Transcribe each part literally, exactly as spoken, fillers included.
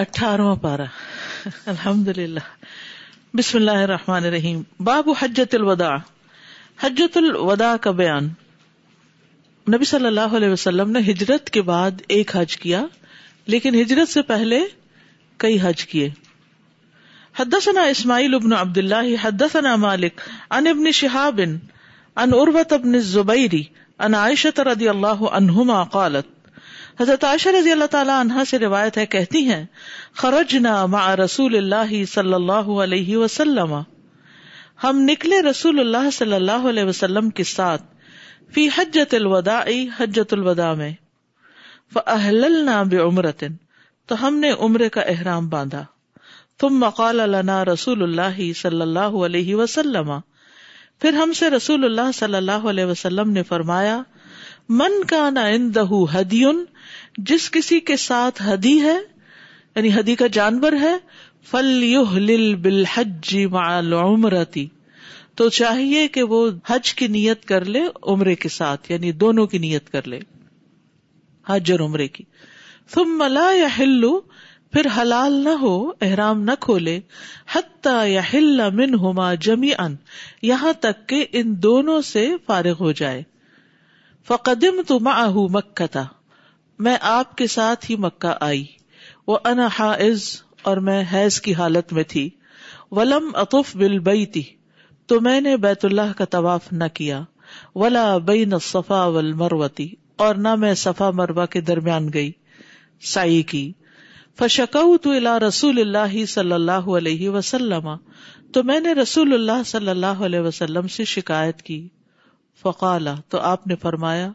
اٹھارہواں پارہ الحمدللہ. بسم اللہ الرحمن الرحیم. باب حجۃ الوداع. حجۃ الوداع کا بیان. نبی صلی اللہ علیہ وسلم نے ہجرت کے بعد ایک حج کیا، لیکن ہجرت سے پہلے کئی حج کیے. حدثنا اسماعیل ابن عبداللہ حدثنا مالک عن ابن شہاب عن عروۃ ابن الزبیر عن عائشہ رضی اللہ عنہما قالت، حضرت عائشہ رضی اللہ تعالیٰ عنہ سے روایت ہے، کہتی ہیں خرجنا مع رسول اللہ صلی اللہ علیہ وسلم، ہم نکلے رسول اللہ صلی اللہ علیہ وسلم کے ساتھ، فی حجۃ الوداع، حجۃ الوداع میں، فأحللنا بعمرۃ، تو ہم نے عمرے کا احرام باندھا. ثم قال لنا رسول اللہ صلی اللہ علیہ وسلم، پھر ہم سے رسول اللہ صلی اللہ علیہ وسلم نے فرمایا، من کان عندہ ہدی، جس کسی کے ساتھ ہدی ہے، یعنی ہدی کا جانور ہے، فلیحلل بالحج مع العمرۃ، تو چاہیے کہ وہ حج کی نیت کر لے عمرے کے ساتھ، یعنی دونوں کی نیت کر لے، حج اور عمرے کی. ثم لا یحل، پھر حلال نہ ہو، احرام نہ کھولے، حتی یحل منہما جمیعا، یہاں تک کہ ان دونوں سے فارغ ہو جائے. فقدمت معه مکہ، میں آپ کے ساتھ ہی مکہ آئی، وانا حائض، اور میں حیض کی حالت میں تھی، ولم اطف بالبیت، تو میں نے بیت اللہ کا طواف نہ کیا، ولا بین الصفا والمروہ، اور نہ میں صفا مروہ کے درمیان گئی، سعی کی. فشکوت الی رسول اللہ صلی اللہ علیہ وسلم، تو میں نے رسول اللہ صلی اللہ علیہ وسلم سے شکایت کی. فقال، تو آپ نے فرمایا،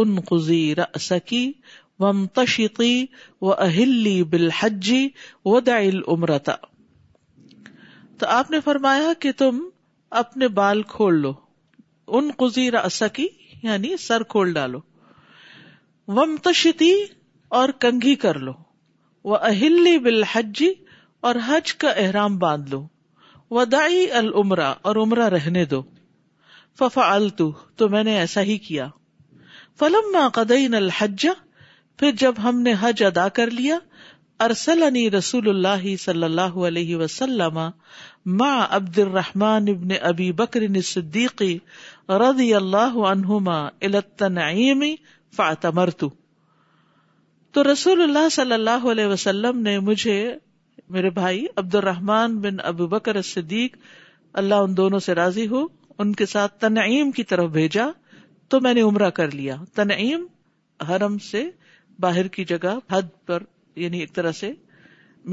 انقضی رأسکی وامتشطی واہلی بالحج ودعی العمرۃ، تو آپ نے فرمایا کہ تم اپنے بال کھول لو، انقضی رأسکی یعنی سر کھول ڈالو، وامتشطی اور کنگھی کر لو، واہلی بالحج اور حج کا احرام باندھ لو، ودعی العمرہ اور عمرہ رہنے دو. ففعلت، تو میں نے ایسا ہی کیا. فلما قضینا الحج، پھر جب ہم نے حج ادا کر لیا، ارسلنی رسول اللہ صلی اللہ علیہ وسلم مع عبد الرحمن ابن ابی بکر الصدیق رضی اللہ عنہما الی التنعیم فاعتمرت، تو رسول اللہ صلی اللہ علیہ وسلم نے مجھے، میرے بھائی عبد الرحمن بن ابو بکر الصدیق، اللہ ان دونوں سے راضی ہو، ان کے ساتھ تنعیم کی طرف بھیجا، تو میں نے عمرہ کر لیا. تنعیم حرم سے باہر کی جگہ، حد پر، یعنی ایک طرح سے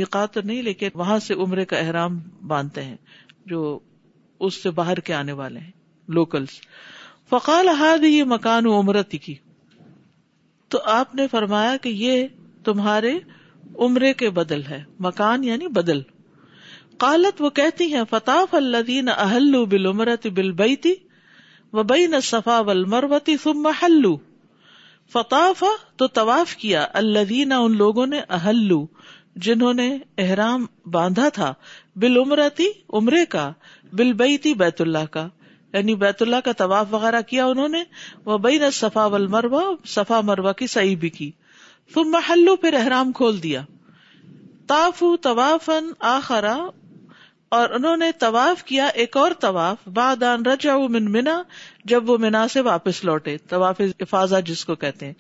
میقات تو نہیں، لیکن وہاں سے عمرے کا احرام باندھتے ہیں جو اس سے باہر کے آنے والے ہیں، لوکلز. فقال هذه مکان عمرتی، کی تو آپ نے فرمایا کہ یہ تمہارے عمرے کے بدل ہے، مکان یعنی بدل. قالت، وہ کہتی ہیں، فطاف الذین احلوا بالعمرۃ بالبیت وبین الصفا والمروۃ ثم حلوا. فطاف، تو طواف کیا، الذین، ان لوگوں نے، احلوا، جنہوں نے احرام باندھا تھا، بالعمرۃ، عمرے کا، بالبیت، بیت اللہ کا، یعنی بیت اللہ کا طواف وغیرہ کیا انہوں نے، وبین الصفا والمروہ، صفا مروہ کی سعی بھی کی، ثم حلوا، پھر احرام کھول دیا. طافوا طوافا آخر، اور انہوں نے طواف کیا ایک اور طواف، بعد ان رجعوا من منا، جب وہ منا سے واپس لوٹے، طواف افاضہ جس کو کہتے ہیں.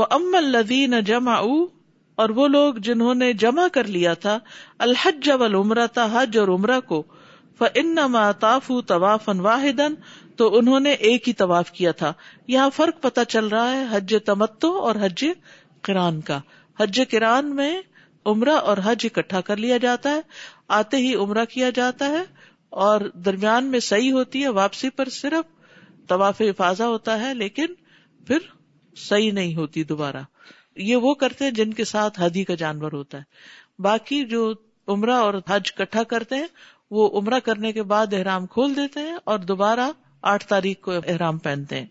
وَأَمَّا الَّذِينَ جَمَعُوا، اور وہ لوگ جنہوں نے جمع کر لیا تھا، الحج والعمرۃ، حج اور عمرہ کو، فَإِنَّمَا طَافُوا طَوَافًا وَاحِدًا، تو انہوں نے ایک ہی طواف کیا تھا. یہاں فرق پتہ چل رہا ہے حج تمتع اور حج قران کا. حج قران میں عمرہ اور حج اکٹھا کر لیا جاتا ہے، آتے ہی عمرہ کیا جاتا ہے، اور درمیان میں سعی ہوتی ہے، واپسی پر صرف طواف افاضہ ہوتا ہے، لیکن پھر سعی نہیں ہوتی دوبارہ. یہ وہ کرتے ہیں جن کے ساتھ ہدی کا جانور ہوتا ہے. باقی جو عمرہ اور حج اکٹھا کرتے ہیں، وہ عمرہ کرنے کے بعد احرام کھول دیتے ہیں اور دوبارہ آٹھ تاریخ کو احرام پہنتے ہیں.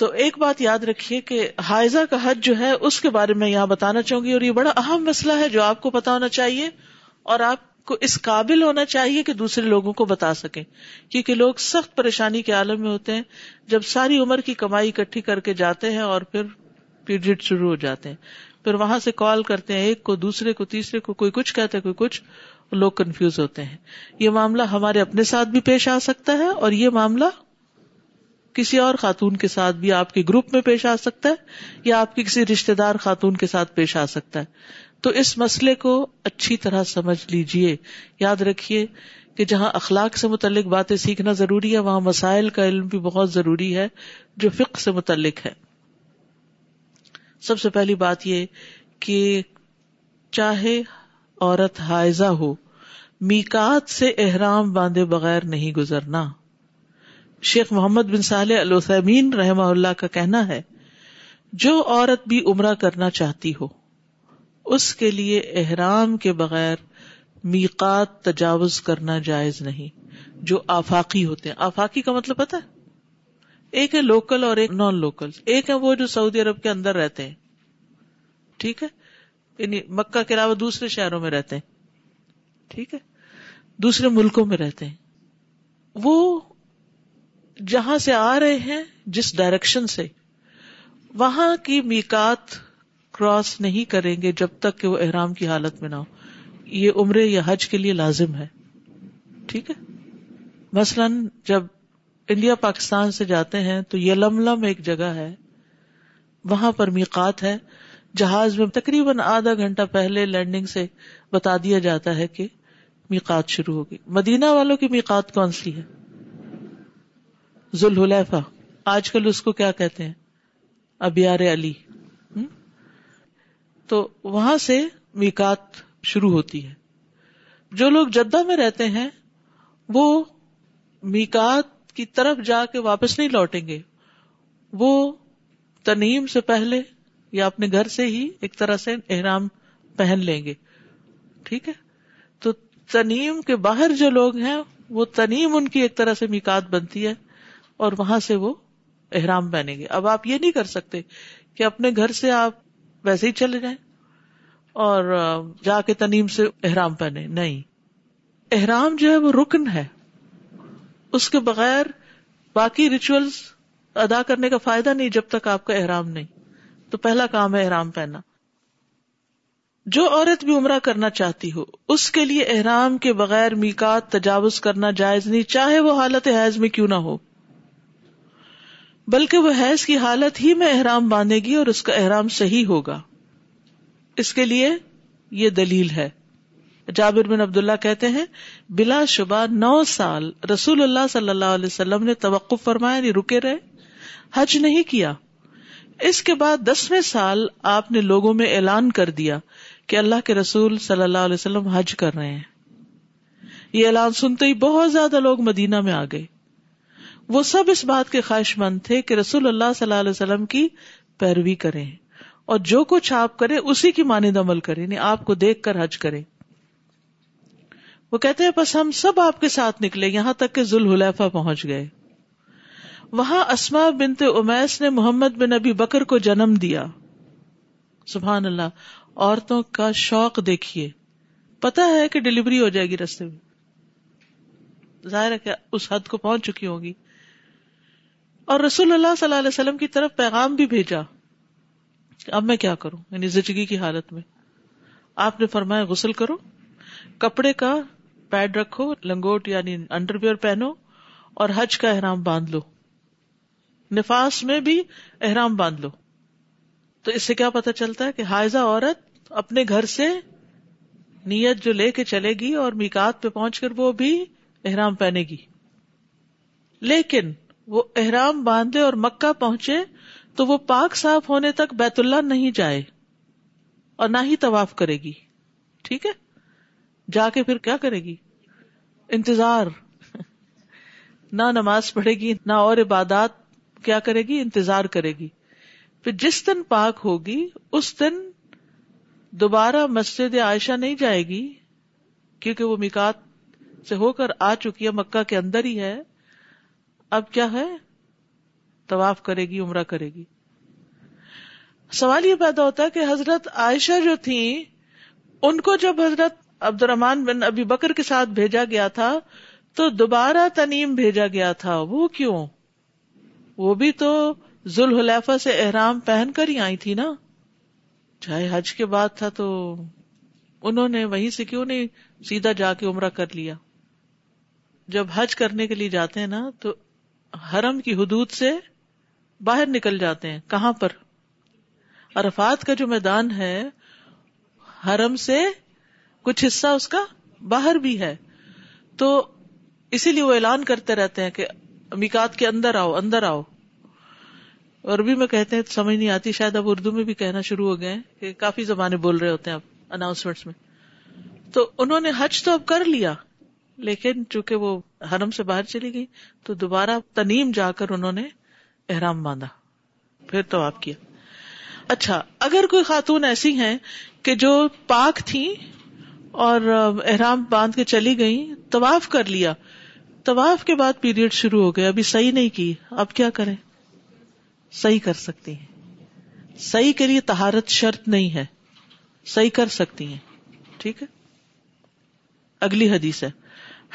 تو ایک بات یاد رکھیے کہ حائضہ کا حج جو ہے، اس کے بارے میں یہاں بتانا چاہوں گی، اور یہ بڑا اہم مسئلہ ہے جو آپ کو پتا ہونا چاہیے، اور آپ کو اس قابل ہونا چاہیے کہ دوسرے لوگوں کو بتا سکیں، کیونکہ لوگ سخت پریشانی کے عالم میں ہوتے ہیں جب ساری عمر کی کمائی اکٹھی کر کے جاتے ہیں اور پھر پیریڈ شروع ہو جاتے ہیں. پھر وہاں سے کال کرتے ہیں ایک کو دوسرے کو تیسرے کو, کوئی کچھ کہتا ہے کوئی کچھ, لوگ کنفیوز ہوتے ہیں. یہ معاملہ ہمارے اپنے ساتھ بھی پیش آ سکتا ہے اور یہ معاملہ کسی اور خاتون کے ساتھ بھی آپ کے گروپ میں پیش آ سکتا ہے یا آپ کی کسی رشتے دار خاتون کے ساتھ پیش آ سکتا ہے. تو اس مسئلے کو اچھی طرح سمجھ لیجئے. یاد رکھیے کہ جہاں اخلاق سے متعلق باتیں سیکھنا ضروری ہے وہاں مسائل کا علم بھی بہت ضروری ہے جو فقہ سے متعلق ہے. سب سے پہلی بات یہ کہ چاہے عورت حائضہ ہو میقات سے احرام باندھے بغیر نہیں گزرنا. شیخ محمد بن صالح العثیمین رحمہ اللہ کا کہنا ہے جو عورت بھی عمرہ کرنا چاہتی ہو اس کے لیے احرام کے بغیر میقات تجاوز کرنا جائز نہیں, جو آفاقی ہوتے ہیں. آفاقی کا مطلب پتہ ہے, ایک ہے لوکل اور ایک نان لوکل. ایک ہے وہ جو سعودی عرب کے اندر رہتے ہیں, ٹھیک ہے, یعنی مکہ کے علاوہ دوسرے شہروں میں رہتے ہیں, ٹھیک ہے, دوسرے ملکوں میں رہتے ہیں. وہ جہاں سے آ رہے ہیں جس ڈائریکشن سے وہاں کی میقات کراس نہیں کریں گے جب تک کہ وہ احرام کی حالت میں نہ ہو. یہ عمرے یا حج کے لیے لازم ہے, ٹھیک ہے. مثلاً جب انڈیا پاکستان سے جاتے ہیں تو یلملم ایک جگہ ہے, وہاں پر میقات ہے. جہاز میں تقریباً آدھا گھنٹہ پہلے لینڈنگ سے بتا دیا جاتا ہے کہ میقات شروع ہوگی. مدینہ والوں کی میقات کون سی ہے؟ ذوالحلیفہ, آج کل اس کو کیا کہتے ہیں, ابیار علی. تو وہاں سے میقات شروع ہوتی ہے. جو لوگ جدہ میں رہتے ہیں وہ میقات کی طرف جا کے واپس نہیں لوٹیں گے, وہ تنعیم سے پہلے یا اپنے گھر سے ہی ایک طرح سے احرام پہن لیں گے, ٹھیک ہے. تو تنعیم کے باہر جو لوگ ہیں وہ تنعیم ان کی ایک طرح سے میقات بنتی ہے اور وہاں سے وہ احرام پہنیں گے. اب آپ یہ نہیں کر سکتے کہ اپنے گھر سے آپ ویسے ہی چلے جائیں اور جا کے تنعیم سے احرام پہنے, نہیں. احرام جو ہے وہ رکن ہے, اس کے بغیر باقی ریچولز ادا کرنے کا فائدہ نہیں جب تک آپ کا احرام نہیں. تو پہلا کام ہے احرام پہننا. جو عورت بھی عمرہ کرنا چاہتی ہو اس کے لیے احرام کے بغیر میقات تجاوز کرنا جائز نہیں, چاہے وہ حالت حیض میں کیوں نہ ہو, بلکہ وہ حیض کی حالت ہی میں احرام باندھے گی اور اس کا احرام صحیح ہوگا. اس کے لیے یہ دلیل ہے. جابر بن عبداللہ کہتے ہیں بلا شبہ نو سال رسول اللہ صلی اللہ علیہ وسلم نے توقف فرمایا, یعنی رکے رہے, حج نہیں کیا. اس کے بعد دسویں سال آپ نے لوگوں میں اعلان کر دیا کہ اللہ کے رسول صلی اللہ علیہ وسلم حج کر رہے ہیں. یہ اعلان سنتے ہی بہت زیادہ لوگ مدینہ میں آ گئے. وہ سب اس بات کے خواہش مند تھے کہ رسول اللہ صلی اللہ علیہ وسلم کی پیروی کریں اور جو کچھ آپ کریں اسی کی مانند عمل کریں, یعنی آپ کو دیکھ کر حج کریں. وہ کہتے ہیں بس ہم سب آپ کے ساتھ نکلے یہاں تک کہ ذوالحلیفہ پہنچ گئے. وہاں اسماء بنت امیس نے محمد بن ابی بکر کو جنم دیا. سبحان اللہ, عورتوں کا شوق دیکھیے. پتہ ہے کہ ڈیلیوری ہو جائے گی رستے میں, ظاہر ہے کہ اس حد کو پہنچ چکی ہوگی, اور رسول اللہ صلی اللہ علیہ وسلم کی طرف پیغام بھی بھیجا کہ اب میں کیا کروں, یعنی زچگی کی حالت میں. آپ نے فرمایا غسل کرو, کپڑے کا پیڈ رکھو, لنگوٹ یعنی انڈر ویئر پہنو اور حج کا احرام باندھ لو, نفاس میں بھی احرام باندھ لو. تو اس سے کیا پتہ چلتا ہے کہ حائضہ عورت اپنے گھر سے نیت جو لے کے چلے گی اور میقات پہ پہنچ کر وہ بھی احرام پہنے گی. لیکن وہ احرام باندھے اور مکہ پہنچے تو وہ پاک صاف ہونے تک بیت اللہ نہیں جائے اور نہ ہی طواف کرے گی, ٹھیک ہے. جا کے پھر کیا کرے گی؟ انتظار, نہ نماز پڑھے گی نہ اور عبادات کیا کرے گی, انتظار کرے گی. پھر جس دن پاک ہوگی اس دن دوبارہ مسجد عائشہ نہیں جائے گی کیونکہ وہ میقات سے ہو کر آ چکی ہے, مکہ کے اندر ہی ہے. اب کیا ہے, طواف کرے گی, عمرہ کرے گی. سوال یہ پیدا ہوتا ہے کہ حضرت عائشہ جو تھیں ان کو جب حضرت عبد الرحمن بن ابی بکر کے ساتھ بھیجا گیا تھا تو دوبارہ تنعیم بھیجا گیا تھا, وہ کیوں؟ وہ بھی تو ذوالحلیفہ سے احرام پہن کر ہی آئی تھی نا. چاہے حج کے بعد تھا تو انہوں نے وہیں سے کیوں نہیں سیدھا جا کے عمرہ کر لیا؟ جب حج کرنے کے لیے جاتے ہیں نا تو حرم کی حدود سے باہر نکل جاتے ہیں، کہاں پر؟ عرفات کا جو میدان ہے حرم سے کچھ حصہ اس کا باہر بھی ہے، تو اسی لیے وہ اعلان کرتے رہتے ہیں کہ میقات کے اندر آؤ اندر آؤ۔ عربی میں کہتے ہیں، سمجھ نہیں آتی، شاید اب اردو میں بھی کہنا شروع ہو گئے ہیں کہ کافی زبانیں بول رہے ہوتے ہیں اب اناؤنسمنٹس میں۔ تو انہوں نے حج تو اب کر لیا، لیکن چونکہ وہ حرم سے باہر چلی گئی تو دوبارہ تنیم جا کر انہوں نے احرام باندھا، پھر طواف کیا۔ اچھا، اگر کوئی خاتون ایسی ہیں کہ جو پاک تھیں اور احرام باندھ کے چلی گئیں، طواف کر لیا، طواف کے بعد پیریڈ شروع ہو گئے، ابھی صحیح نہیں کی، اب کیا کریں؟ صحیح کر سکتی ہیں، صحیح کے لیے طہارت شرط نہیں ہے، صحیح کر سکتی ہیں، ٹھیک ہے۔ اگلی حدیث ہے،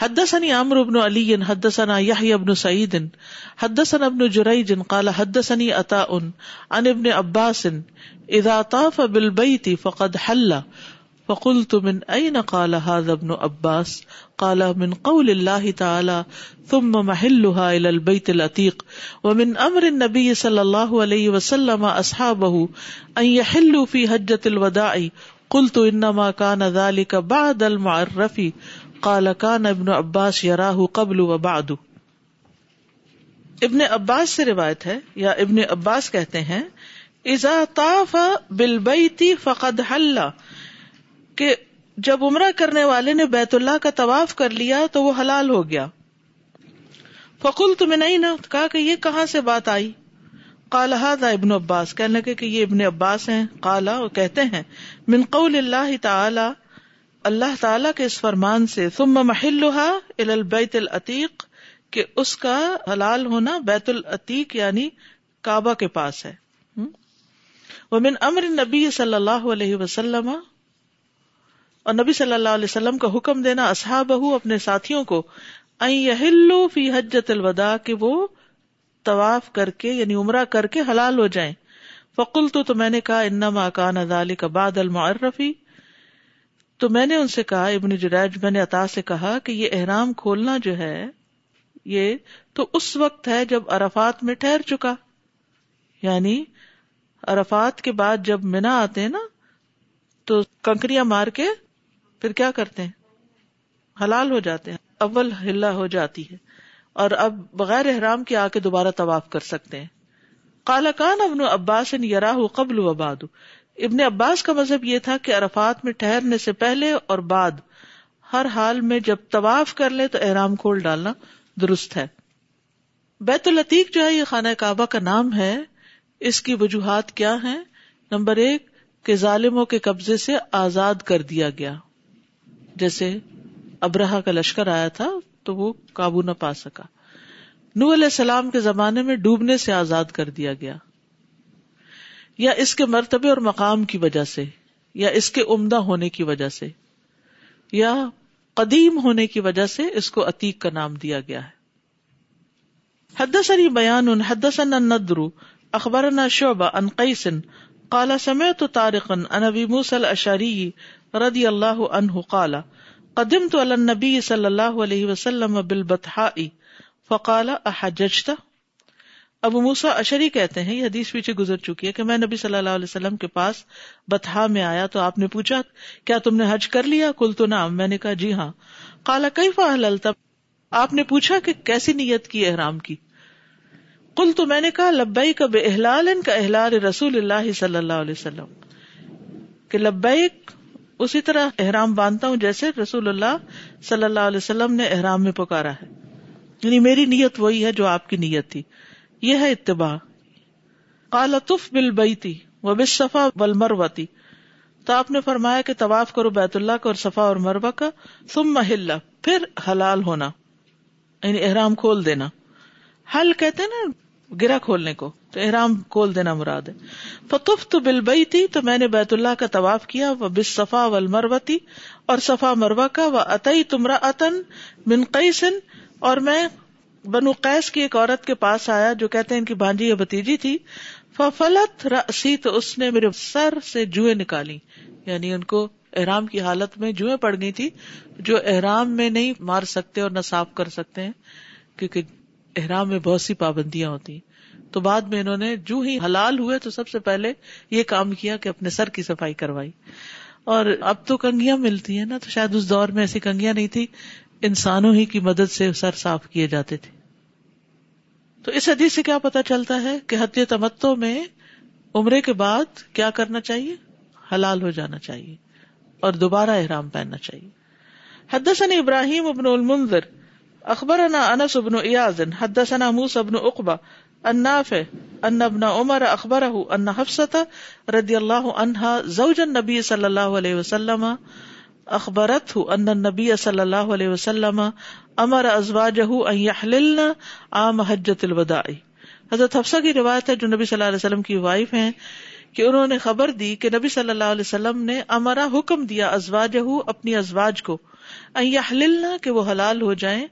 حدثني عمرو بن علي حدثنا يحيى بن سعيد حدثنا ابن جريج قال حدثني عطاء عن ابن عباس اذا طاف بالبيت فقد حل، فقلت من اين قال هذا ابن عباس قال من قول الله تعالى ثم محلها الى البيت العتيق، ومن امر النبي صلى الله عليه وسلم اصحابه ان يحلوا في حجة الوداع، قلت انما كان ذلك بعد المعرف قال كان ابن عباس يراه قبل وبعد۔ ابن عباس سے روایت ہے، یا ابن عباس کہتے ہیں اذا طاف بالبیت فقد حل، کہ جب عمرہ کرنے والے نے بیت اللہ کا طواف کر لیا تو وہ حلال ہو گیا۔ فقلت من اين، کہا کہ یہ کہاں سے بات آئی؟ قال هذا ابن عباس، کہنے لگے کہ یہ ابن عباس ہیں۔ قال، وہ کہتے ہیں، من قول اللہ تعالی، اللہ تعالیٰ کے اس فرمان سے، ثم محلها الى البیت العتیق، کہ اس کا حلال ہونا بیت العتیق یعنی کعبہ کے پاس ہے۔ ومن امر النبی صلی اللہ علیہ وسلم، اور نبی صلی اللہ علیہ وسلم کا حکم دینا، اصحابہ، اپنے ساتھیوں کو، ان یحلوا فی حجۃ الوداع، کہ وہ طواف کر کے یعنی عمرہ کر کے حلال ہو جائیں۔ فقلت، تو میں نے کہا، انما کان ذلک بعد المعرف، تو میں نے ان سے کہا، ابن جریج، میں نے عطا سے کہا کہ یہ احرام کھولنا جو ہے یہ تو اس وقت ہے جب عرفات میں ٹھہر چکا، یعنی عرفات کے بعد جب منا آتے ہیں نا تو کنکریاں مار کے پھر کیا کرتے ہیں؟ حلال ہو جاتے ہیں، اول حلہ ہو جاتی ہے، اور اب بغیر احرام کے آ کے دوبارہ طواف کر سکتے ہیں۔ قال کان ابن عباس یراہ قبل و بعد، ابن عباس کا مذہب یہ تھا کہ عرفات میں ٹھہرنے سے پہلے اور بعد ہر حال میں جب طواف کر لے تو احرام کھول ڈالنا درست ہے۔ بیت العتیق جو ہے یہ خانہ کعبہ کا نام ہے، اس کی وجوہات کیا ہیں؟ نمبر ایک، کہ ظالموں کے قبضے سے آزاد کر دیا گیا، جیسے ابرہہ کا لشکر آیا تھا تو وہ قابو نہ پا سکا۔ نوح علیہ السلام کے زمانے میں ڈوبنے سے آزاد کر دیا گیا، یا اس کے مرتبے اور مقام کی وجہ سے، یا اس کے عمدہ ہونے کی وجہ سے، یا قدیم ہونے کی وجہ سے اس کو عتیق کا نام دیا گیا ہے۔ حدثني بيان حدثنا النضر اخبرنا شعبہ عن قیس قال سمعت طارقا عن ابي موسى الاشعري رضي الله عنه قال قدمت على النبي صلى الله عليه وسلم بالبطحاء فقال احججت۔ ابو موسیٰ اشعری کہتے ہیں، یہ حدیث پیچھے گزر چکی ہے، کہ میں نبی صلی اللہ علیہ وسلم کے پاس بطحاء میں آیا تو آپ نے پوچھا کیا تم نے حج کر لیا؟ قلت نعم، میں نے کہا جی ہاں۔ قال کیف احللت، آپ نے پوچھا کہ کیسی نیت کی احرام کی؟ قلت، میں نے کہا لبیک باحلال کا احلال رسول اللہ صلی اللہ علیہ وسلم، کہ لبیک اسی طرح احرام باندھتا ہوں جیسے رسول اللہ صلی اللہ علیہ وسلم نے احرام میں پکارا ہے، یعنی میری نیت وہی ہے جو آپ کی نیت تھی، یہ ہے اتباع۔ قال طف بالبیت وبالصفا والمروۃ، تو آپ نے فرمایا کہ طواف کرو بیت اللہ کا اور صفا اور مروہ کا، ثم حل، پھر حلال ہونا یعنی احرام کھول دینا۔ حل کہتے ہیں نا گرہ کھولنے کو، تو احرام کھول دینا مراد ہے۔ فطفت بالبیت، تو میں نے بیت اللہ کا طواف کیا، وبالصفا والمروۃ، اور صفا مروہ کا، واتیت امرأۃ من قیس، اور میں بنو قیس کی ایک عورت کے پاس آیا جو کہتے ہیں ان کی بھانجی یا بھتیجی تھی، ففلت رأسی، تو اس نے میرے سر سے جوئیں نکالی، یعنی ان کو احرام کی حالت میں جوئیں پڑ گئی تھی، جو احرام میں نہیں مار سکتے اور نہ صاف کر سکتے ہیں، کیونکہ احرام میں بہت سی پابندیاں ہوتی ہیں. تو بعد میں انہوں نے جو ہی حلال ہوئے تو سب سے پہلے یہ کام کیا کہ اپنے سر کی صفائی کروائی. اور اب تو کنگیاں ملتی ہیں نا، تو شاید اس دور میں ایسی کنگیاں نہیں تھی، انسانوں ہی کی مدد سے سر صاف کیے جاتے تھے. تو اس حدیث سے کیا پتہ چلتا ہے کہ حج تمتع میں عمرے کے بعد کیا کرنا چاہیے؟ حلال ہو جانا چاہیے اور دوبارہ احرام پہننا چاہیے. حدثنا ابراہیم ابن المنذر اخبرنا انس ابن ایاز حدثنا موسى ابن عقبہ النافع ان ابن عمر اخبره ان حفصہ رضی اللہ عنہا زوج النبی صلی اللہ علیہ وسلم اخبرتہ ان النبی صلی اللہ علیہ وسلم امر ازواجہ ان یحللن عام حجۃ الوداع. حضرت حفصہ کی روایت ہے جو نبی صلی اللہ علیہ وسلم کی وائف ہیں کہ انہوں نے خبر دی کہ نبی صلی اللہ علیہ وسلم نے امرا حکم دیا ازواجہ اپنی ازواج کو ان یحللن کہ وہ حلال ہو جائیں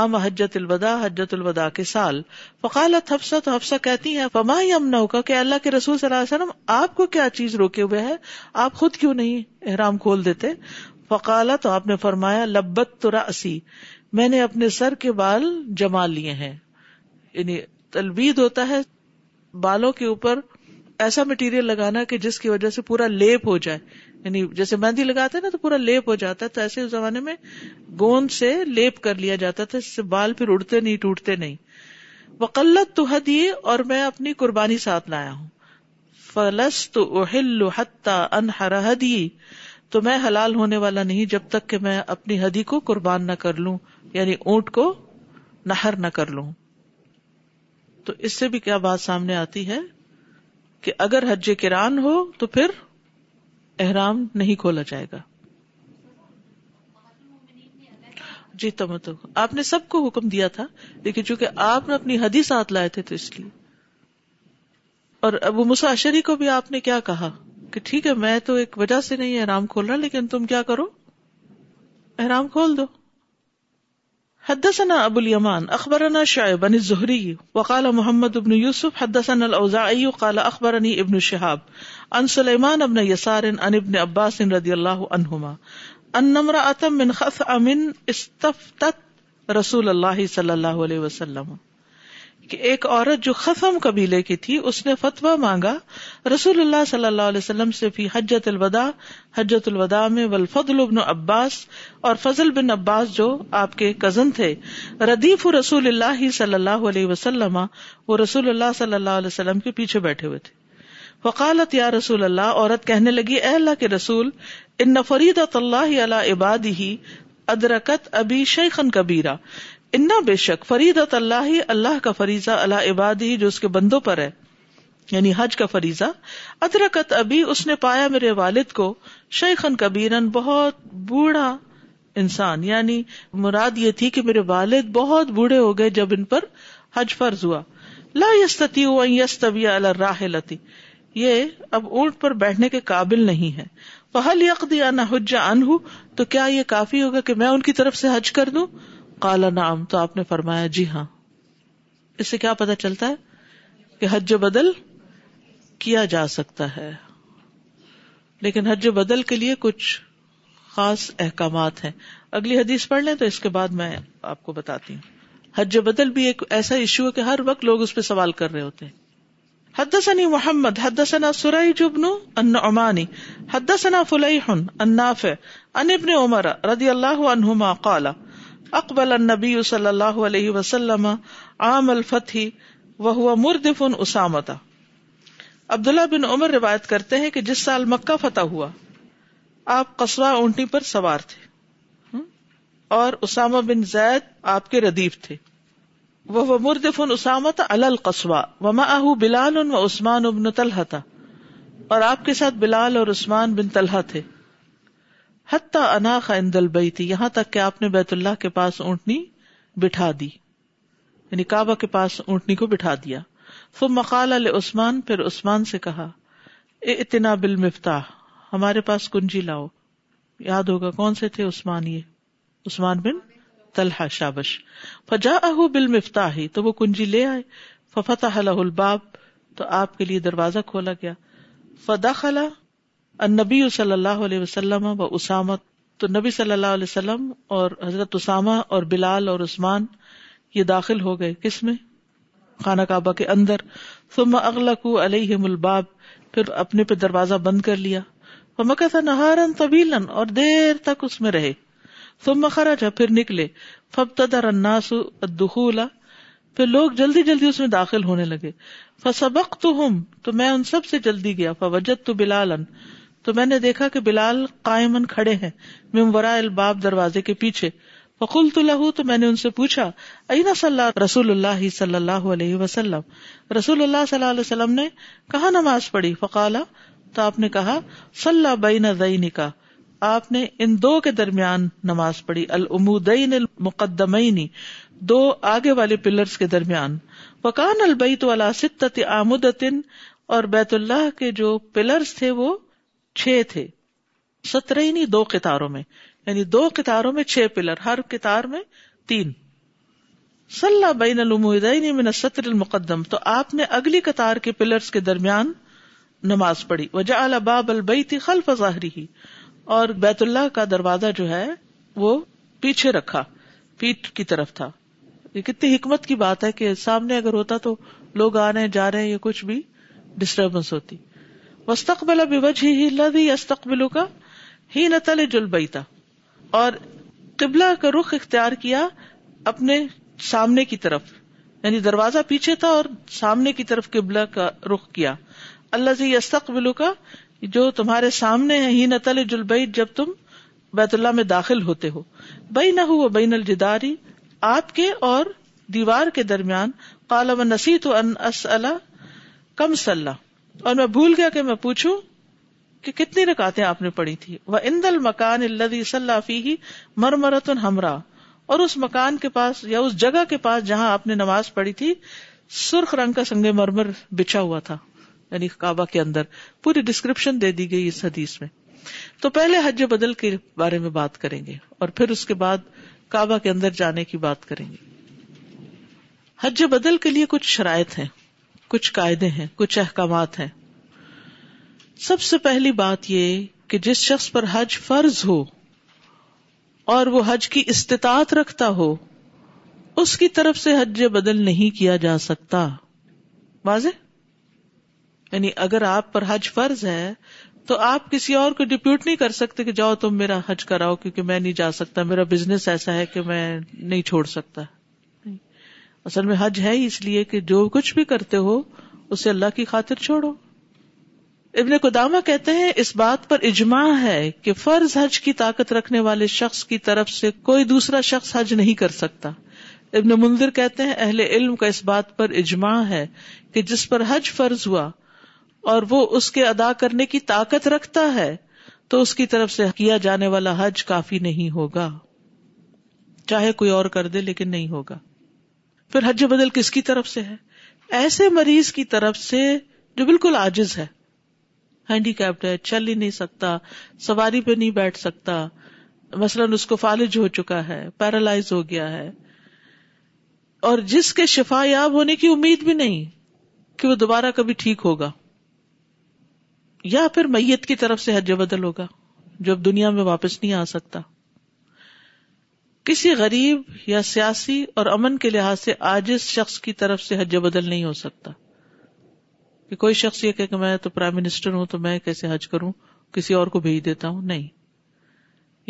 عام حجۃ الوداع حجۃ الوداع کے سال. فقالت حفصہ، تو حفصہ کہتی ہیں فما یمنعک کہ اللہ کے رسول صلی اللہ علیہ وسلم آپ کو کیا چیز روکے ہوئے ہے، آپ خود کیوں نہیں احرام کھول دیتے؟ فقالت تو آپ نے فرمایا لبت رأسی میں نے اپنے سر کے بال جما لیے ہیں. یعنی تلبید ہوتا ہے بالوں کے اوپر ایسا مٹیریل لگانا کہ جس کی وجہ سے پورا لیپ ہو جائے، یعنی جیسے مہندی لگاتے نا تو پورا لیپ ہو جاتا ہے، تو ایسے اس زمانے میں گوند سے لیپ کر لیا جاتا تھا، اس سے بال پھر اڑتے نہیں ٹوٹتے نہیں. وقلت تو ہدیے اور میں اپنی قربانی ساتھ لایا ہوں. فلست احل حتی انحر ہدیے تو میں حلال ہونے والا نہیں جب تک کہ میں اپنی ہدی کو قربان نہ کر لوں، یعنی اونٹ کو نحر نہ کر لوں. تو اس سے بھی کیا بات سامنے آتی ہے کہ اگر حج کران ہو تو پھر احرام نہیں کھولا جائے گا. جی تمتع آپ نے سب کو حکم دیا تھا، لیکن چونکہ آپ نے اپنی ہدی ساتھ لائے تھے تو اس لیے. اور ابو موسیٰ اشعری کو بھی آپ نے کیا کہا کہ ٹھیک ہے میں تو ایک وجہ سے نہیں احرام کھول رہا، لیکن تم کیا کرو احرام کھول دو. حدثنا ابو الیمان اخبرنا شعیب عن الزہری وقال محمد بن یوسف حدثنا الاوزاعی قال اخبرنی ابن شہاب عن سلیمان بن یسار عن ابن عباس رضی اللہ عنہما ان امرأة من خثعم استفتت رسول اللہ صلی اللہ علیہ وسلم کہ ایک عورت جو خثم قبیلے کی تھی اس نے فتویٰ مانگا رسول اللہ صلی اللہ علیہ وسلم سے فی حجۃ الوداع حجۃ الوداع میں والفضل بن عباس اور فضل بن عباس جو آپ کے کزن تھے ردیف رسول اللہ صلی اللہ علیہ وسلم وہ رسول اللہ صلی اللہ علیہ وسلم کے پیچھے بیٹھے ہوئے تھے. فقالت یا رسول اللہ عورت کہنے لگی اے اللہ کے رسول ان فریضۃ اللہ علی عبادہ ادرکت ابی شیخا کبیرہ انا بے شک فریضۃ اللہ اللہ کا فریضہ علی عبادی جو اس کے بندوں پر ہے یعنی حج کا فریضہ ادرکت ابھی اس نے پایا میرے والد کو شیخن کبیرن بہت بوڑھا انسان، یعنی مراد یہ تھی کہ میرے والد بہت بوڑھے ہو گئے جب ان پر حج فرض ہوا. لا یستطیع ان یستوی علی الراحلۃ یہ اب اونٹ پر بیٹھنے کے قابل نہیں ہے. فہل یقضی ان حج عنہ تو کیا یہ کافی ہوگا کہ میں ان کی طرف سے حج کر دوں؟ قال نعم تو آپ نے فرمایا جی ہاں. اس سے کیا پتہ چلتا ہے کہ حج بدل کیا جا سکتا ہے، لیکن حج بدل کے لیے کچھ خاص احکامات ہیں. اگلی حدیث پڑھ لیں تو اس کے بعد میں آپ کو بتاتی ہوں. حج بدل بھی ایک ایسا ایشو ہے کہ ہر وقت لوگ اس پہ سوال کر رہے ہوتے ہیں. حدثني محمد حدثنا سريج بن النعماني حدثنا فليح النافع عن ابن عمر رضي الله عنهما قال اقبل النبی صلی اللہ علیہ وسلم عام الفتح وهو مردف اسامۃ. عبداللہ بن عمر روایت کرتے ہیں کہ جس سال مکہ فتح ہوا آپ قصوہ اونٹنی پر سوار تھے اور اسامہ بن زید آپ کے ردیف تھے. وهو مردف اسامۃ علی القصوہ ومعه بلال و عثمان بن طلحہ اور آپ کے ساتھ بلال اور عثمان بن طلحہ تھے. حتی اناخ عند البیت یہاں تک کہ آپ نے بیت اللہ کے پاس اونٹنی بٹھا دی، یعنی کعبہ کے پاس اونٹنی کو بٹھا دیا. ثم قال لعثمان پھر عثمان سے کہا ائتنا بالمفتاح ہمارے پاس کنجی لاؤ. یاد ہوگا کون سے تھے عثمان، یہ عثمان بن طلحہ شابش. فجاءہ بالمفتاح تو وہ کنجی لے آئے. ففتح له الباب تو آپ کے لیے دروازہ کھولا گیا. فدخل النبی صلی اللہ علیہ وسلم و اسامہ، تو نبی صلی اللہ علیہ وسلم اور حضرت اسامہ اور بلال اور عثمان یہ داخل ہو گئے. کس میں؟ خانہ کعبہ کے اندر. ثم اغلقوا علیہم الباب، پھر اپنے پہ دروازہ بند کر لیا. فمکث نہارا طویلا، اور دیر تک اس میں رہے. ثم خرج، پھر نکلے. فابتدر الناس الدخول، پھر لوگ جلدی جلدی اس میں داخل ہونے لگے. فسبقتهم، تو میں ان سب سے جلدی گیا. فوجدت بلالا، تو میں نے دیکھا کہ بلال قائمن کھڑے ہیں، من وراء الباب، دروازے کے پیچھے. فقلت له، تو میں نے ان سے پوچھا، اینا صلی رسول اللہ صلی اللہ علیہ وسلم، رسول اللہ صلی اللہ علیہ وسلم نے کہاں نماز پڑھی؟ فقالا، تو آپ نے کہا، صلی بین ذینک، آپ نے ان دو کے درمیان نماز پڑھی، العمودین المقدمین، دو آگے والے پلرز کے درمیان. وکان البیت علی ستۃ اعمدۃ، اور بیت اللہ کے جو پلرز تھے وہ چھ تھے، سترینی، دو قطاروں میں، یعنی دو قطاروں میں چھ پلر، ہر قطار میں تین. صلی بین العمودین من الستر المقدم، تو آپ نے اگلی قطار کے پلرز کے درمیان نماز پڑھی. وجعل باب البیت خلف ظاہرہ، اور بیت اللہ کا دروازہ جو ہے وہ پیچھے رکھا، پیٹ کی طرف تھا. یہ کتنی حکمت کی بات ہے کہ سامنے اگر ہوتا تو لوگ آ رہے ہیں جا رہے ہیں، یہ کچھ بھی ڈسٹربنس ہوتی. واستقبل بوجهه الذي يستقبلك حين تلج البيت، اور قبلہ کا رخ اختیار کیا اپنے سامنے کی طرف، یعنی دروازہ پیچھے تھا اور سامنے کی طرف قبلہ کا رخ کیا. الذي يستقبلك، جو تمہارے سامنے ہے، حين تلج البيت، جب تم بیت اللہ میں داخل ہوتے ہو. بینہ و بین الجدار، آپ کے اور دیوار کے درمیان. قال ونسیت ان اسأل کم صلی، اور میں بھول گیا کہ میں پوچھوں کہ کتنی رکعتیں آپ نے پڑھی تھی. وعند المکان الذی صلی فیہ مرمرۃ حمراء، اور اس مکان کے پاس یا اس جگہ کے پاس جہاں آپ نے نماز پڑھی تھی سرخ رنگ کا سنگ مرمر بچھا ہوا تھا، یعنی کعبہ کے اندر. پوری ڈسکرپشن دے دی گئی اس حدیث میں. تو پہلے حج بدل کے بارے میں بات کریں گے اور پھر اس کے بعد کعبہ کے اندر جانے کی بات کریں گے. حج بدل کے لیے کچھ شرائط ہیں، کچھ قاعدے ہیں، کچھ احکامات ہیں. سب سے پہلی بات یہ کہ جس شخص پر حج فرض ہو اور وہ حج کی استطاعت رکھتا ہو، اس کی طرف سے حج بدل نہیں کیا جا سکتا. واضح؟ یعنی اگر آپ پر حج فرض ہے تو آپ کسی اور کو ڈپیوٹ نہیں کر سکتے کہ جاؤ تم میرا حج کراؤ کیونکہ میں نہیں جا سکتا، میرا بزنس ایسا ہے کہ میں نہیں چھوڑ سکتا. اصل میں حج ہے اس لیے کہ جو کچھ بھی کرتے ہو اسے اللہ کی خاطر چھوڑو. ابن قدامہ کہتے ہیں اس بات پر اجماع ہے کہ فرض حج کی طاقت رکھنے والے شخص کی طرف سے کوئی دوسرا شخص حج نہیں کر سکتا. ابن منذر کہتے ہیں اہل علم کا اس بات پر اجماع ہے کہ جس پر حج فرض ہوا اور وہ اس کے ادا کرنے کی طاقت رکھتا ہے تو اس کی طرف سے کیا جانے والا حج کافی نہیں ہوگا، چاہے کوئی اور کر دے لیکن نہیں ہوگا. پھر حج بدل کس کی طرف سے ہے؟ ایسے مریض کی طرف سے جو بالکل عاجز ہے، ہینڈی کیپڈ ہے، چل ہی نہیں سکتا، سواری پہ نہیں بیٹھ سکتا، مثلاً اس کو فالج ہو چکا ہے، پیرالائز ہو گیا ہے، اور جس کے شفا یاب ہونے کی امید بھی نہیں کہ وہ دوبارہ کبھی ٹھیک ہوگا. یا پھر میت کی طرف سے حج بدل ہوگا جو اب دنیا میں واپس نہیں آ سکتا. کسی غریب یا سیاسی اور امن کے لحاظ سے عاجز شخص کی طرف سے حج بدل نہیں ہو سکتا کہ کوئی شخص یہ کہے کہ میں تو پرائم منسٹر ہوں تو میں کیسے حج کروں، کسی اور کو بھیج دیتا ہوں، نہیں.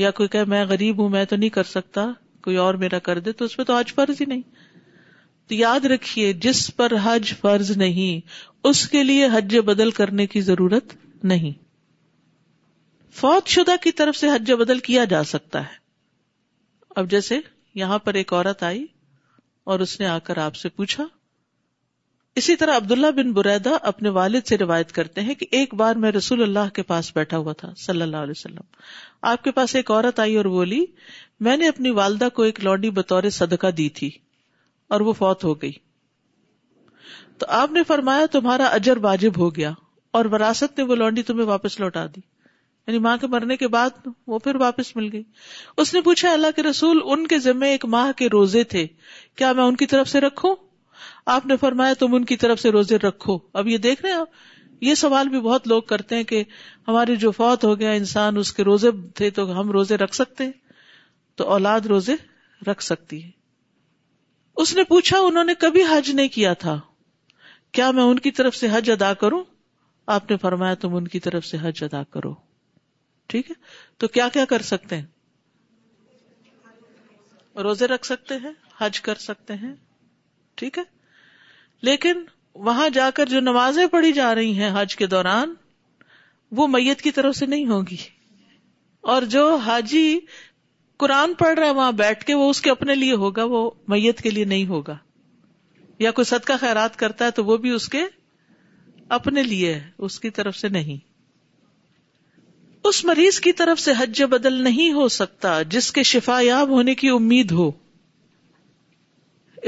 یا کوئی کہے میں غریب ہوں میں تو نہیں کر سکتا، کوئی اور میرا کر دے، تو اس میں تو حج فرض ہی نہیں. تو یاد رکھیے جس پر حج فرض نہیں اس کے لیے حج بدل کرنے کی ضرورت نہیں. فوت شدہ کی طرف سے حج بدل کیا جا سکتا ہے. اب جیسے یہاں پر ایک عورت آئی اور اس نے آ کر آپ سے پوچھا. اسی طرح عبداللہ بن بریدہ اپنے والد سے روایت کرتے ہیں کہ ایک بار میں رسول اللہ کے پاس بیٹھا ہوا تھا صلی اللہ علیہ وسلم، آپ کے پاس ایک عورت آئی اور بولی میں نے اپنی والدہ کو ایک لونڈی بطور صدقہ دی تھی اور وہ فوت ہو گئی. تو آپ نے فرمایا تمہارا اجر واجب ہو گیا اور وراثت نے وہ لونڈی تمہیں واپس لوٹا دی، یعنی ماں کے مرنے کے بعد وہ پھر واپس مل گئی. اس نے پوچھا اللہ کے رسول ان کے ذمہ ایک ماہ کے روزے تھے، کیا میں ان کی طرف سے رکھوں؟ آپ نے فرمایا تم ان کی طرف سے روزے رکھو. اب یہ دیکھ رہے ہیں آپ, یہ سوال بھی بہت لوگ کرتے ہیں کہ ہمارے جو فوت ہو گیا انسان اس کے روزے تھے تو ہم روزے رکھ سکتے ہیں؟ تو اولاد روزے رکھ سکتی ہے. اس نے پوچھا انہوں نے کبھی حج نہیں کیا تھا, کیا میں ان کی طرف سے حج ادا کروں؟ آپ نے فرمایا تم ان کی طرف سے حج ادا کرو. ٹھیک ہے, تو کیا کیا کر سکتے ہیں؟ روزے رکھ سکتے ہیں, حج کر سکتے ہیں, ٹھیک ہے. لیکن وہاں جا کر جو نمازیں پڑھی جا رہی ہیں حج کے دوران, وہ میت کی طرف سے نہیں ہوگی, اور جو حاجی قرآن پڑھ رہا ہے وہاں بیٹھ کے وہ اس کے اپنے لیے ہوگا, وہ میت کے لیے نہیں ہوگا. یا کوئی صدقہ خیرات کرتا ہے تو وہ بھی اس کے اپنے لیے ہے, اس کی طرف سے نہیں. اس مریض کی طرف سے حج بدل نہیں ہو سکتا جس کے شفا یاب ہونے کی امید ہو.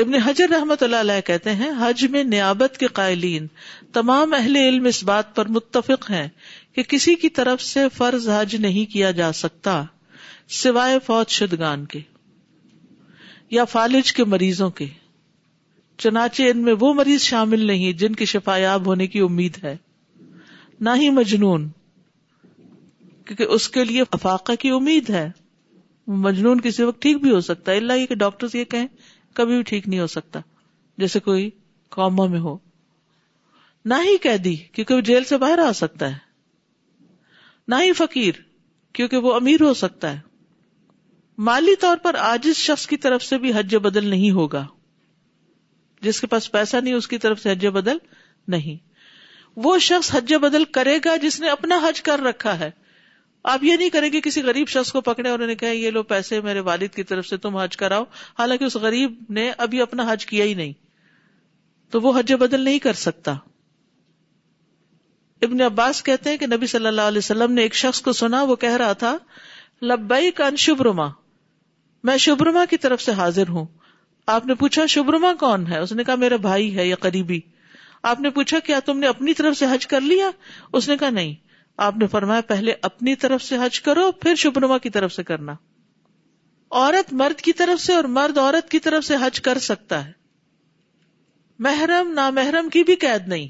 ابن حجر رحمۃ اللہ علیہ کہتے ہیں حج میں نیابت کے قائلین تمام اہل علم اس بات پر متفق ہیں کہ کسی کی طرف سے فرض حج نہیں کیا جا سکتا سوائے فوت شدگان کے یا فالج کے مریضوں کے, چنانچہ ان میں وہ مریض شامل نہیں جن کی شفا یاب ہونے کی امید ہے, نہ ہی مجنون کیونکہ اس کے لیے افاقہ کی امید ہے. مجنون کسی وقت ٹھیک بھی ہو سکتا ہے, اللہ یہ کہ ڈاکٹرز یہ کہیں کبھی بھی ٹھیک نہیں ہو سکتا, جیسے کوئی کوما میں ہو. نہ ہی قیدی کیونکہ وہ جیل سے باہر آ سکتا ہے, نہ ہی فقیر کیونکہ وہ امیر ہو سکتا ہے. مالی طور پر عاجز شخص کی طرف سے بھی حج بدل نہیں ہوگا, جس کے پاس پیسہ نہیں اس کی طرف سے حج بدل نہیں. وہ شخص حج بدل کرے گا جس نے اپنا حج کر رکھا ہے. آپ یہ نہیں کریں گے کسی غریب شخص کو پکڑے اور انہوں نے کہا یہ لو پیسے میرے والد کی طرف سے تم حج کراؤ, حالانکہ اس غریب نے ابھی اپنا حج کیا ہی نہیں, تو وہ حج بدل نہیں کر سکتا. ابن عباس کہتے ہیں کہ نبی صلی اللہ علیہ وسلم نے ایک شخص کو سنا وہ کہہ رہا تھا لبیک عن شبرما, میں شبرما کی طرف سے حاضر ہوں. آپ نے پوچھا شبرما کون ہے؟ اس نے کہا میرا بھائی ہے یا قریبی. آپ نے پوچھا کیا تم نے اپنی طرف سے حج کر لیا؟ اس نے کہا نہیں. آپ نے فرمایا پہلے اپنی طرف سے حج کرو پھر شبرما کی طرف سے کرنا. عورت مرد کی طرف سے اور مرد عورت کی طرف سے حج کر سکتا ہے. محرم نامحرم کی بھی قید نہیں.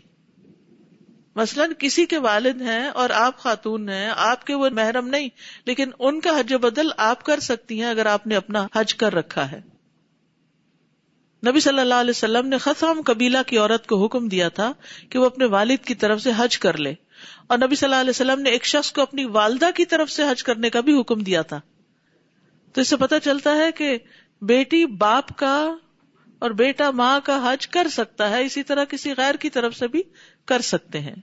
مثلاً کسی کے والد ہیں اور آپ خاتون ہیں, آپ کے وہ محرم نہیں, لیکن ان کا حج بدل آپ کر سکتی ہیں اگر آپ نے اپنا حج کر رکھا ہے. نبی صلی اللہ علیہ وسلم نے خثعم قبیلہ کی عورت کو حکم دیا تھا کہ وہ اپنے والد کی طرف سے حج کر لے, اور نبی صلی اللہ علیہ وسلم نے ایک شخص کو اپنی والدہ کی طرف سے حج کرنے کا بھی حکم دیا تھا. تو اس سے پتہ چلتا ہے کہ بیٹی باپ کا اور بیٹا ماں کا حج کر سکتا ہے, اسی طرح کسی غیر کی طرف سے بھی کر سکتے ہیں.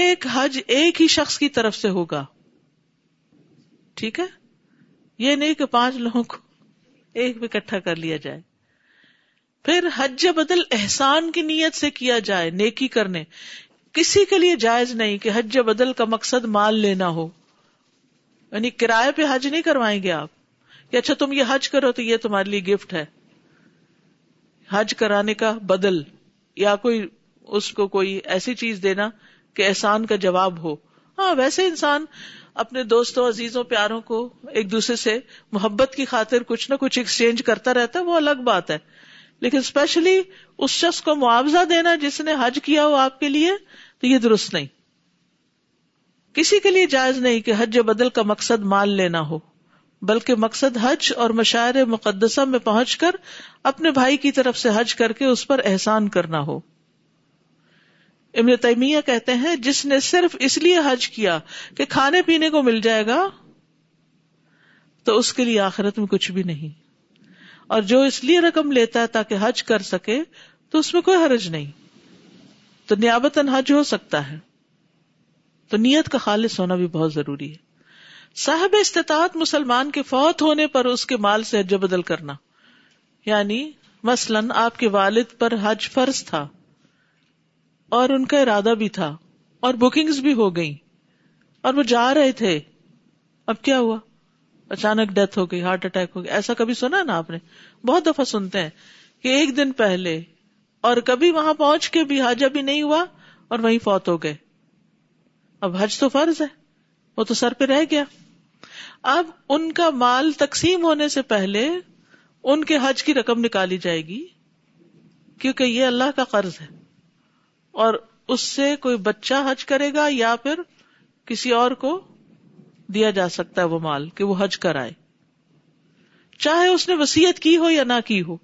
ایک حج ایک ہی شخص کی طرف سے ہوگا, ٹھیک ہے, یہ نہیں کہ پانچ لوگوں کو ایک میں اکٹھا کر لیا جائے. پھر حج بدل احسان کی نیت سے کیا جائے, نیکی کرنے. کسی کے لیے جائز نہیں کہ حج بدل کا مقصد مال لینا ہو, یعنی کرائے پہ حج نہیں کروائیں گے آپ کہ اچھا تم یہ حج کرو تو یہ تمہارے لیے گفٹ ہے. حج کرانے کا بدل یا کوئی اس کو کوئی ایسی چیز دینا کہ احسان کا جواب ہو. ہاں ویسے انسان اپنے دوستوں عزیزوں پیاروں کو ایک دوسرے سے محبت کی خاطر کچھ نہ کچھ ایکسچینج کرتا رہتا ہے, وہ الگ بات ہے, لیکن اسپیشلی اس شخص کو معاوضہ دینا جس نے حج کیا ہو آپ کے لیے, تو یہ درست نہیں. کسی کے لیے جائز نہیں کہ حج بدل کا مقصد مال لینا ہو, بلکہ مقصد حج اور مشاعر مقدسہ میں پہنچ کر اپنے بھائی کی طرف سے حج کر کے اس پر احسان کرنا ہو. ابن تیمیہ کہتے ہیں جس نے صرف اس لیے حج کیا کہ کھانے پینے کو مل جائے گا تو اس کے لیے آخرت میں کچھ بھی نہیں, اور جو اس لیے رقم لیتا ہے تاکہ حج کر سکے تو اس میں کوئی حرج نہیں, تو نیابتاً حج ہو سکتا ہے. تو نیت کا خالص ہونا بھی بہت ضروری ہے. صاحب استطاعت مسلمان کے فوت ہونے پر اس کے مال سے حج بدل کرنا, یعنی مثلاً آپ کے والد پر حج فرض تھا اور ان کا ارادہ بھی تھا اور بکنگز بھی ہو گئی اور وہ جا رہے تھے, اب کیا ہوا؟ اچانک ڈیتھ ہو گئی, ہارٹ اٹیک ہو گیا. ایسا کبھی سنا نا آپ نے؟ بہت دفعہ سنتے ہیں کہ ایک دن پہلے, اور کبھی وہاں پہنچ کے بھی حج ابھی نہیں ہوا اور وہیں فوت ہو گئے. اب حج تو فرض ہے, وہ تو سر پہ رہ گیا. اب ان کا مال تقسیم ہونے سے پہلے ان کے حج کی رقم نکالی جائے گی کیونکہ یہ اللہ کا قرض ہے، اور اس سے کوئی بچہ حج کرے گا یا پھر کسی اور کو دیا جا سکتا ہے وہ مال کہ وہ حج کرائے، چاہے اس نے وصیت کی ہو یا نہ کی ہو۔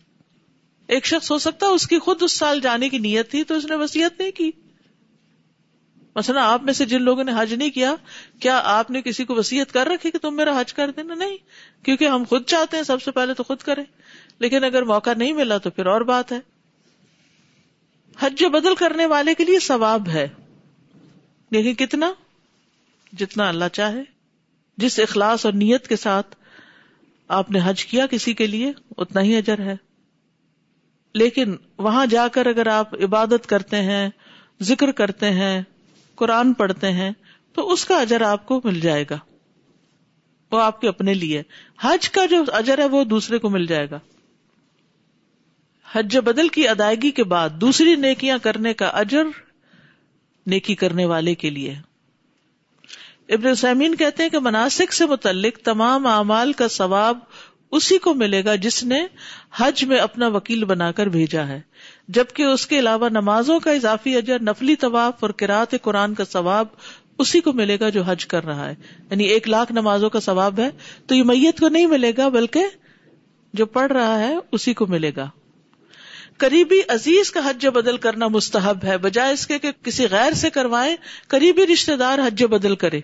ایک شخص ہو سکتا ہے اس کی خود اس سال جانے کی نیت تھی تو اس نے وصیت نہیں کی۔ مثلا آپ میں سے جن لوگوں نے حج نہیں کیا، کیا آپ نے کسی کو وصیت کر رکھی کہ تم میرا حج کر دینا؟ نہیں، کیونکہ ہم خود چاہتے ہیں سب سے پہلے تو خود کریں، لیکن اگر موقع نہیں ملا تو پھر اور بات ہے۔ حج بدل کرنے والے کے لیے ثواب ہے، لیکن کتنا؟ جتنا اللہ چاہے۔ جس اخلاص اور نیت کے ساتھ آپ نے حج کیا کسی کے لیے اتنا ہی اجر ہے، لیکن وہاں جا کر اگر آپ عبادت کرتے ہیں، ذکر کرتے ہیں، قرآن پڑھتے ہیں تو اس کا اجر آپ کو مل جائے گا، وہ آپ کے اپنے لیے۔ حج کا جو اجر ہے وہ دوسرے کو مل جائے گا۔ حج بدل کی ادائیگی کے بعد دوسری نیکیاں کرنے کا اجر نیکی کرنے والے کے لیے۔ ابن عثیمین کہتے ہیں کہ مناسک سے متعلق تمام اعمال کا ثواب اسی کو ملے گا جس نے حج میں اپنا وکیل بنا کر بھیجا ہے، جبکہ اس کے علاوہ نمازوں کا اضافی اجر، نفلی طواف اور قرات قرآن کا ثواب اسی کو ملے گا جو حج کر رہا ہے۔ یعنی ایک لاکھ نمازوں کا ثواب ہے تو یہ میت کو نہیں ملے گا بلکہ جو پڑھ رہا ہے اسی کو ملے گا۔ قریبی عزیز کا حج بدل کرنا مستحب ہے، بجائے اس کے کہ کسی غیر سے کروائیں، قریبی رشتہ دار حج بدل کرے۔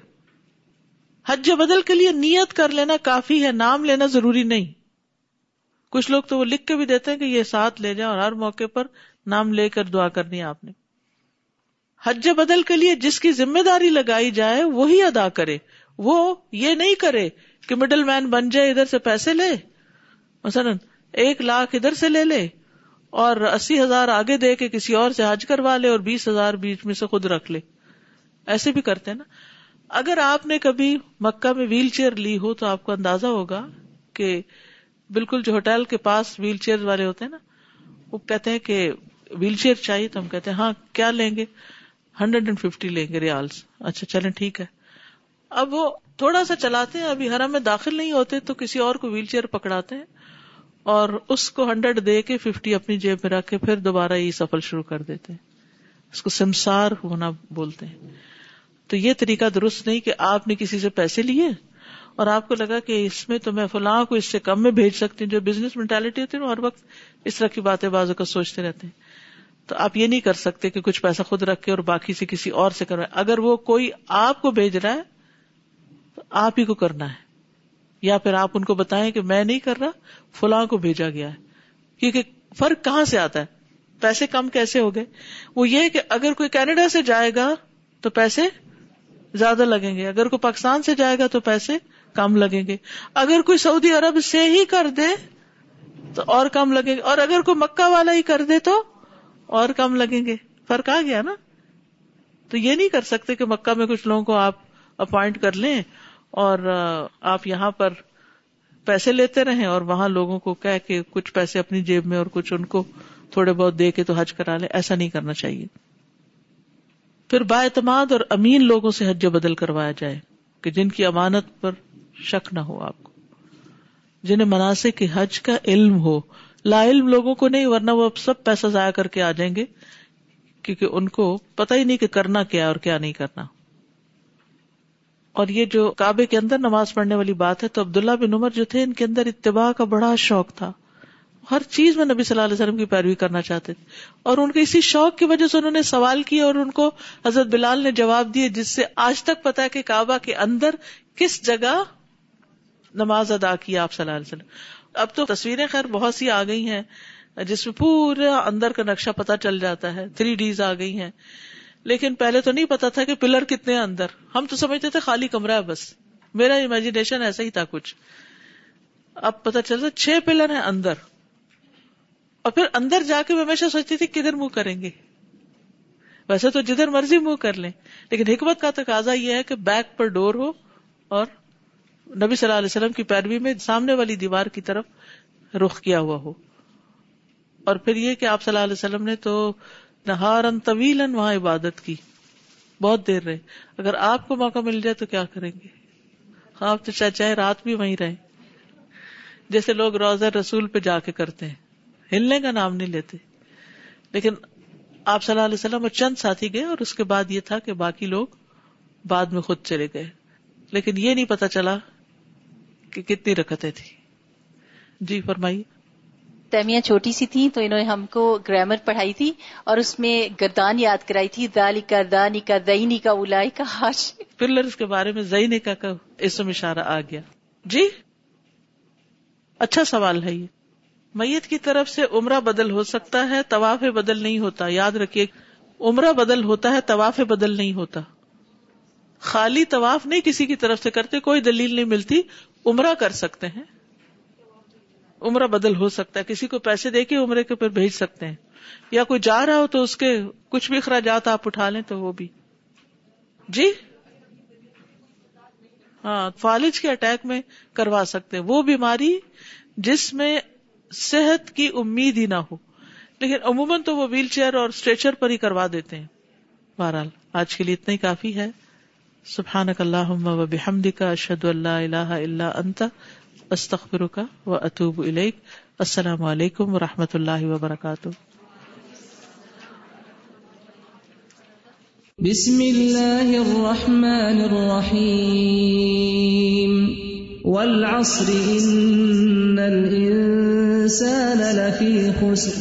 حج بدل کے لیے نیت کر لینا کافی ہے، نام لینا ضروری نہیں۔ کچھ لوگ تو وہ لکھ کے بھی دیتے ہیں کہ یہ ساتھ لے جائیں اور ہر موقع پر نام لے کر دعا کرنی ہے آپ نے۔ حج بدل کے لیے جس کی ذمہ داری لگائی جائے وہی ادا کرے، وہ یہ نہیں کرے کہ مڈل مین بن جائے، ادھر سے پیسے لے، مثلا ایک لاکھ ادھر سے لے لے اور اسی ہزار آگے دے کے کسی اور سے حج کروا لے اور بیس ہزار بیچ میں سے خود رکھ لے۔ ایسے بھی کرتے ہیں نا۔ اگر آپ نے کبھی مکہ میں ویل چیئر لی ہو تو آپ کو اندازہ ہوگا کہ بالکل جو ہوٹل کے پاس ویل چیئر والے ہوتے ہیں نا، وہ کہتے ہیں کہ ویل چیئر چاہیے، تو ہم کہتے ہیں ہاں کیا لیں گے، ہنڈریڈ اینڈ ففٹی لیں گے ریالز، اچھا چلیں ٹھیک ہے۔ اب وہ تھوڑا سا چلاتے ہیں، ابھی حرم میں داخل نہیں ہوتے تو کسی اور کو ویل چیئر پکڑاتے ہیں اور اس کو ہنڈریڈ دے کے ففٹی اپنی جیب میں رکھ کے پھر دوبارہ یہ سفر شروع کر دیتے ہیں۔ اس کو سمسار ہونا بولتے ہیں۔ تو یہ طریقہ درست نہیں کہ آپ نے کسی سے پیسے لیے اور آپ کو لگا کہ اس میں تو میں فلاں کو اس سے کم میں بھیج سکتی ہوں۔ جو بزنس مینٹالٹی ہوتی ہے وہ ہر وقت اس طرح کی باتیں بازو کا سوچتے رہتے ہیں، تو آپ یہ نہیں کر سکتے کہ کچھ پیسہ خود رکھ کے اور باقی سے کسی اور سے کروائیں۔ اگر وہ کوئی آپ کو بھیج رہا ہے تو آپ ہی کو کرنا ہے، یا پھر آپ ان کو بتائیں کہ میں نہیں کر رہا، فلاں کو بھیجا گیا ہے۔ کیونکہ فرق کہاں سے آتا ہے، پیسے کم کیسے ہو گئے؟ وہ یہ کہ اگر کوئی کینیڈا سے جائے گا تو پیسے زیادہ لگیں گے، اگر کوئی پاکستان سے جائے گا تو پیسے کم لگیں گے، اگر کوئی سعودی عرب سے ہی کر دے تو اور کم لگیں گے، اور اگر کوئی مکہ والا ہی کر دے تو اور کم لگیں گے۔ فرق آ گیا نا۔ تو یہ نہیں کر سکتے کہ مکہ میں کچھ لوگوں کو آپ اپوائنٹ کر لیں اور آپ یہاں پر پیسے لیتے رہیں اور وہاں لوگوں کو کہہ کے کچھ پیسے اپنی جیب میں اور کچھ ان کو تھوڑے بہت دے کے تو حج کرا لیں۔ ایسا نہیں کرنا چاہیے۔ پھر با اعتماد اور امین لوگوں سے حج بدل کروایا جائے کہ جن کی امانت پر شک نہ ہو آپ کو، جنہیں مناسک حج کا علم ہو۔ لا علم لوگوں کو نہیں، ورنہ وہ سب پیسہ ضائع کر کے آ جائیں گے، کیونکہ ان کو پتہ ہی نہیں کہ کرنا کیا اور کیا نہیں کرنا۔ اور یہ جو کعبے کے اندر نماز پڑھنے والی بات ہے، تو عبداللہ بن عمر جو تھے ان کے اندر اتباع کا بڑا شوق تھا، ہر چیز میں نبی صلی اللہ علیہ وسلم کی پیروی کرنا چاہتے تھے، اور ان کے اسی شوق کی وجہ سے انہوں نے سوال کیے اور ان کو حضرت بلال نے جواب دیے، جس سے آج تک پتا ہے کہ کعبہ کے اندر کس جگہ نماز ادا کی آپ صلی اللہ علیہ وسلم۔ اب تو تصویریں خیر بہت سی آ گئی ہیں جس میں پورا اندر کا نقشہ پتا چل جاتا ہے، تھری ڈیز آ گئی ہیں، لیکن پہلے تو نہیں پتا تھا کہ پلر کتنے ہیں اندر، ہم تو سمجھتے تھے خالی کمرہ ہے بس، میرا امیجنیشن ایسا ہی تھا کچھ۔ اب پتا چلتا چھ پلر ہیں اندر، اور پھر اندر جا کے میں ہمیشہ سوچتی تھی کدھر منہ کریں گے، ویسے تو جدھر مرضی منہ کر لیں، لیکن حکمت کا تقاضا یہ ہے کہ بیک پر ڈور ہو اور نبی صلی اللہ علیہ وسلم کی پیروی میں سامنے والی دیوار کی طرف رخ کیا ہوا ہو۔ اور پھر یہ کہ آپ صلی اللہ علیہ وسلم نے تو نہاراً طویلاً وہاں عبادت کی، بہت دیر رہے۔ اگر آپ کو موقع مل جائے تو کیا کریں گے؟ آپ تو چاہے رات بھی وہیں رہیں، جیسے لوگ روزہ رسول پہ جا کے کرتے ہیں، ہلنے کا نام نہیں لیتے۔ لیکن آپ صلی اللہ علیہ وسلم اور چند ساتھی گئے اور اس کے بعد یہ تھا کہ باقی لوگ بعد میں خود چلے گئے، لیکن یہ نہیں پتا چلا کہ کتنی رکعتیں تھی. جی فرمائیے. تیمیہ چھوٹی سی تھی تو انہوں نے ہم کو گرامر پڑھائی تھی اور اس میں گردان یاد کرائی تھی، ذالک ذانک ذینک اولئک حاشیہ، پھر لفظ کے بارے میں ذینک کا اسم اشارہ آ گیا. جی اچھا سوال ہے یہ. میت کی طرف سے عمرہ بدل ہو سکتا ہے، طواف بدل نہیں ہوتا. یاد رکھیے عمرہ بدل ہوتا ہے، طواف بدل نہیں ہوتا. خالی طواف نہیں کسی کی طرف سے کرتے، کوئی دلیل نہیں ملتی. عمرہ کر سکتے ہیں، عمرہ بدل ہو سکتا ہے، کسی کو پیسے دے کے عمرے کے اوپر بھیج سکتے ہیں، یا کوئی جا رہا ہو تو اس کے کچھ بھی اخراجات آپ اٹھا لیں تو وہ بھی. جی ہاں، فالج کے اٹیک میں کروا سکتے ہیں، وہ بیماری جس میں صحت کی امید ہی نہ ہو، لیکن عموماً تو وہ ویل چیئر اور اسٹریچر پر ہی کروا دیتے ہیں. بہرحال آج کے لیے اتنا ہی کافی ہے. سبحانک اللہم و بحمدک، اشہد ان لا الہ الا انت، استغفرک و اتوب الیک. السلام علیکم و رحمۃ اللہ وبرکاتہ. بسم اللہ الرحمن الرحیم. والعصر ان الانسان لفی خسر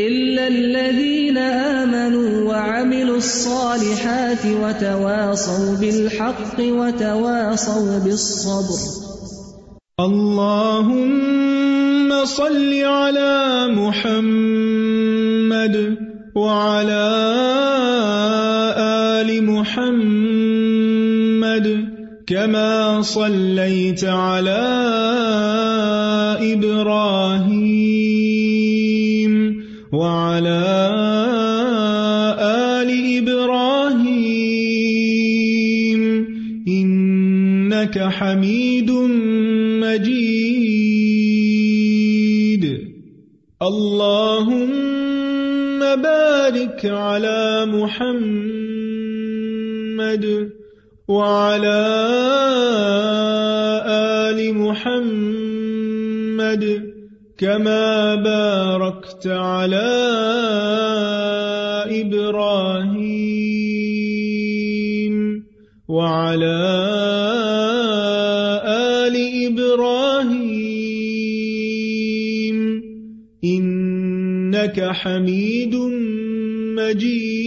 إلا الذين آمنوا وعملوا الصالحات وتواصوا بالحق وتواصوا بالصبر. اللهم صل على محمد وعلى آل محمد كما صليت على إبراهيم وعلى آل إبراهيم إنك حميد مجيد. اللهم بارك على محمد وعلى آل محمد كما باركت على إبراهيم وعلى آل إبراهيم إنك حميد مجيد.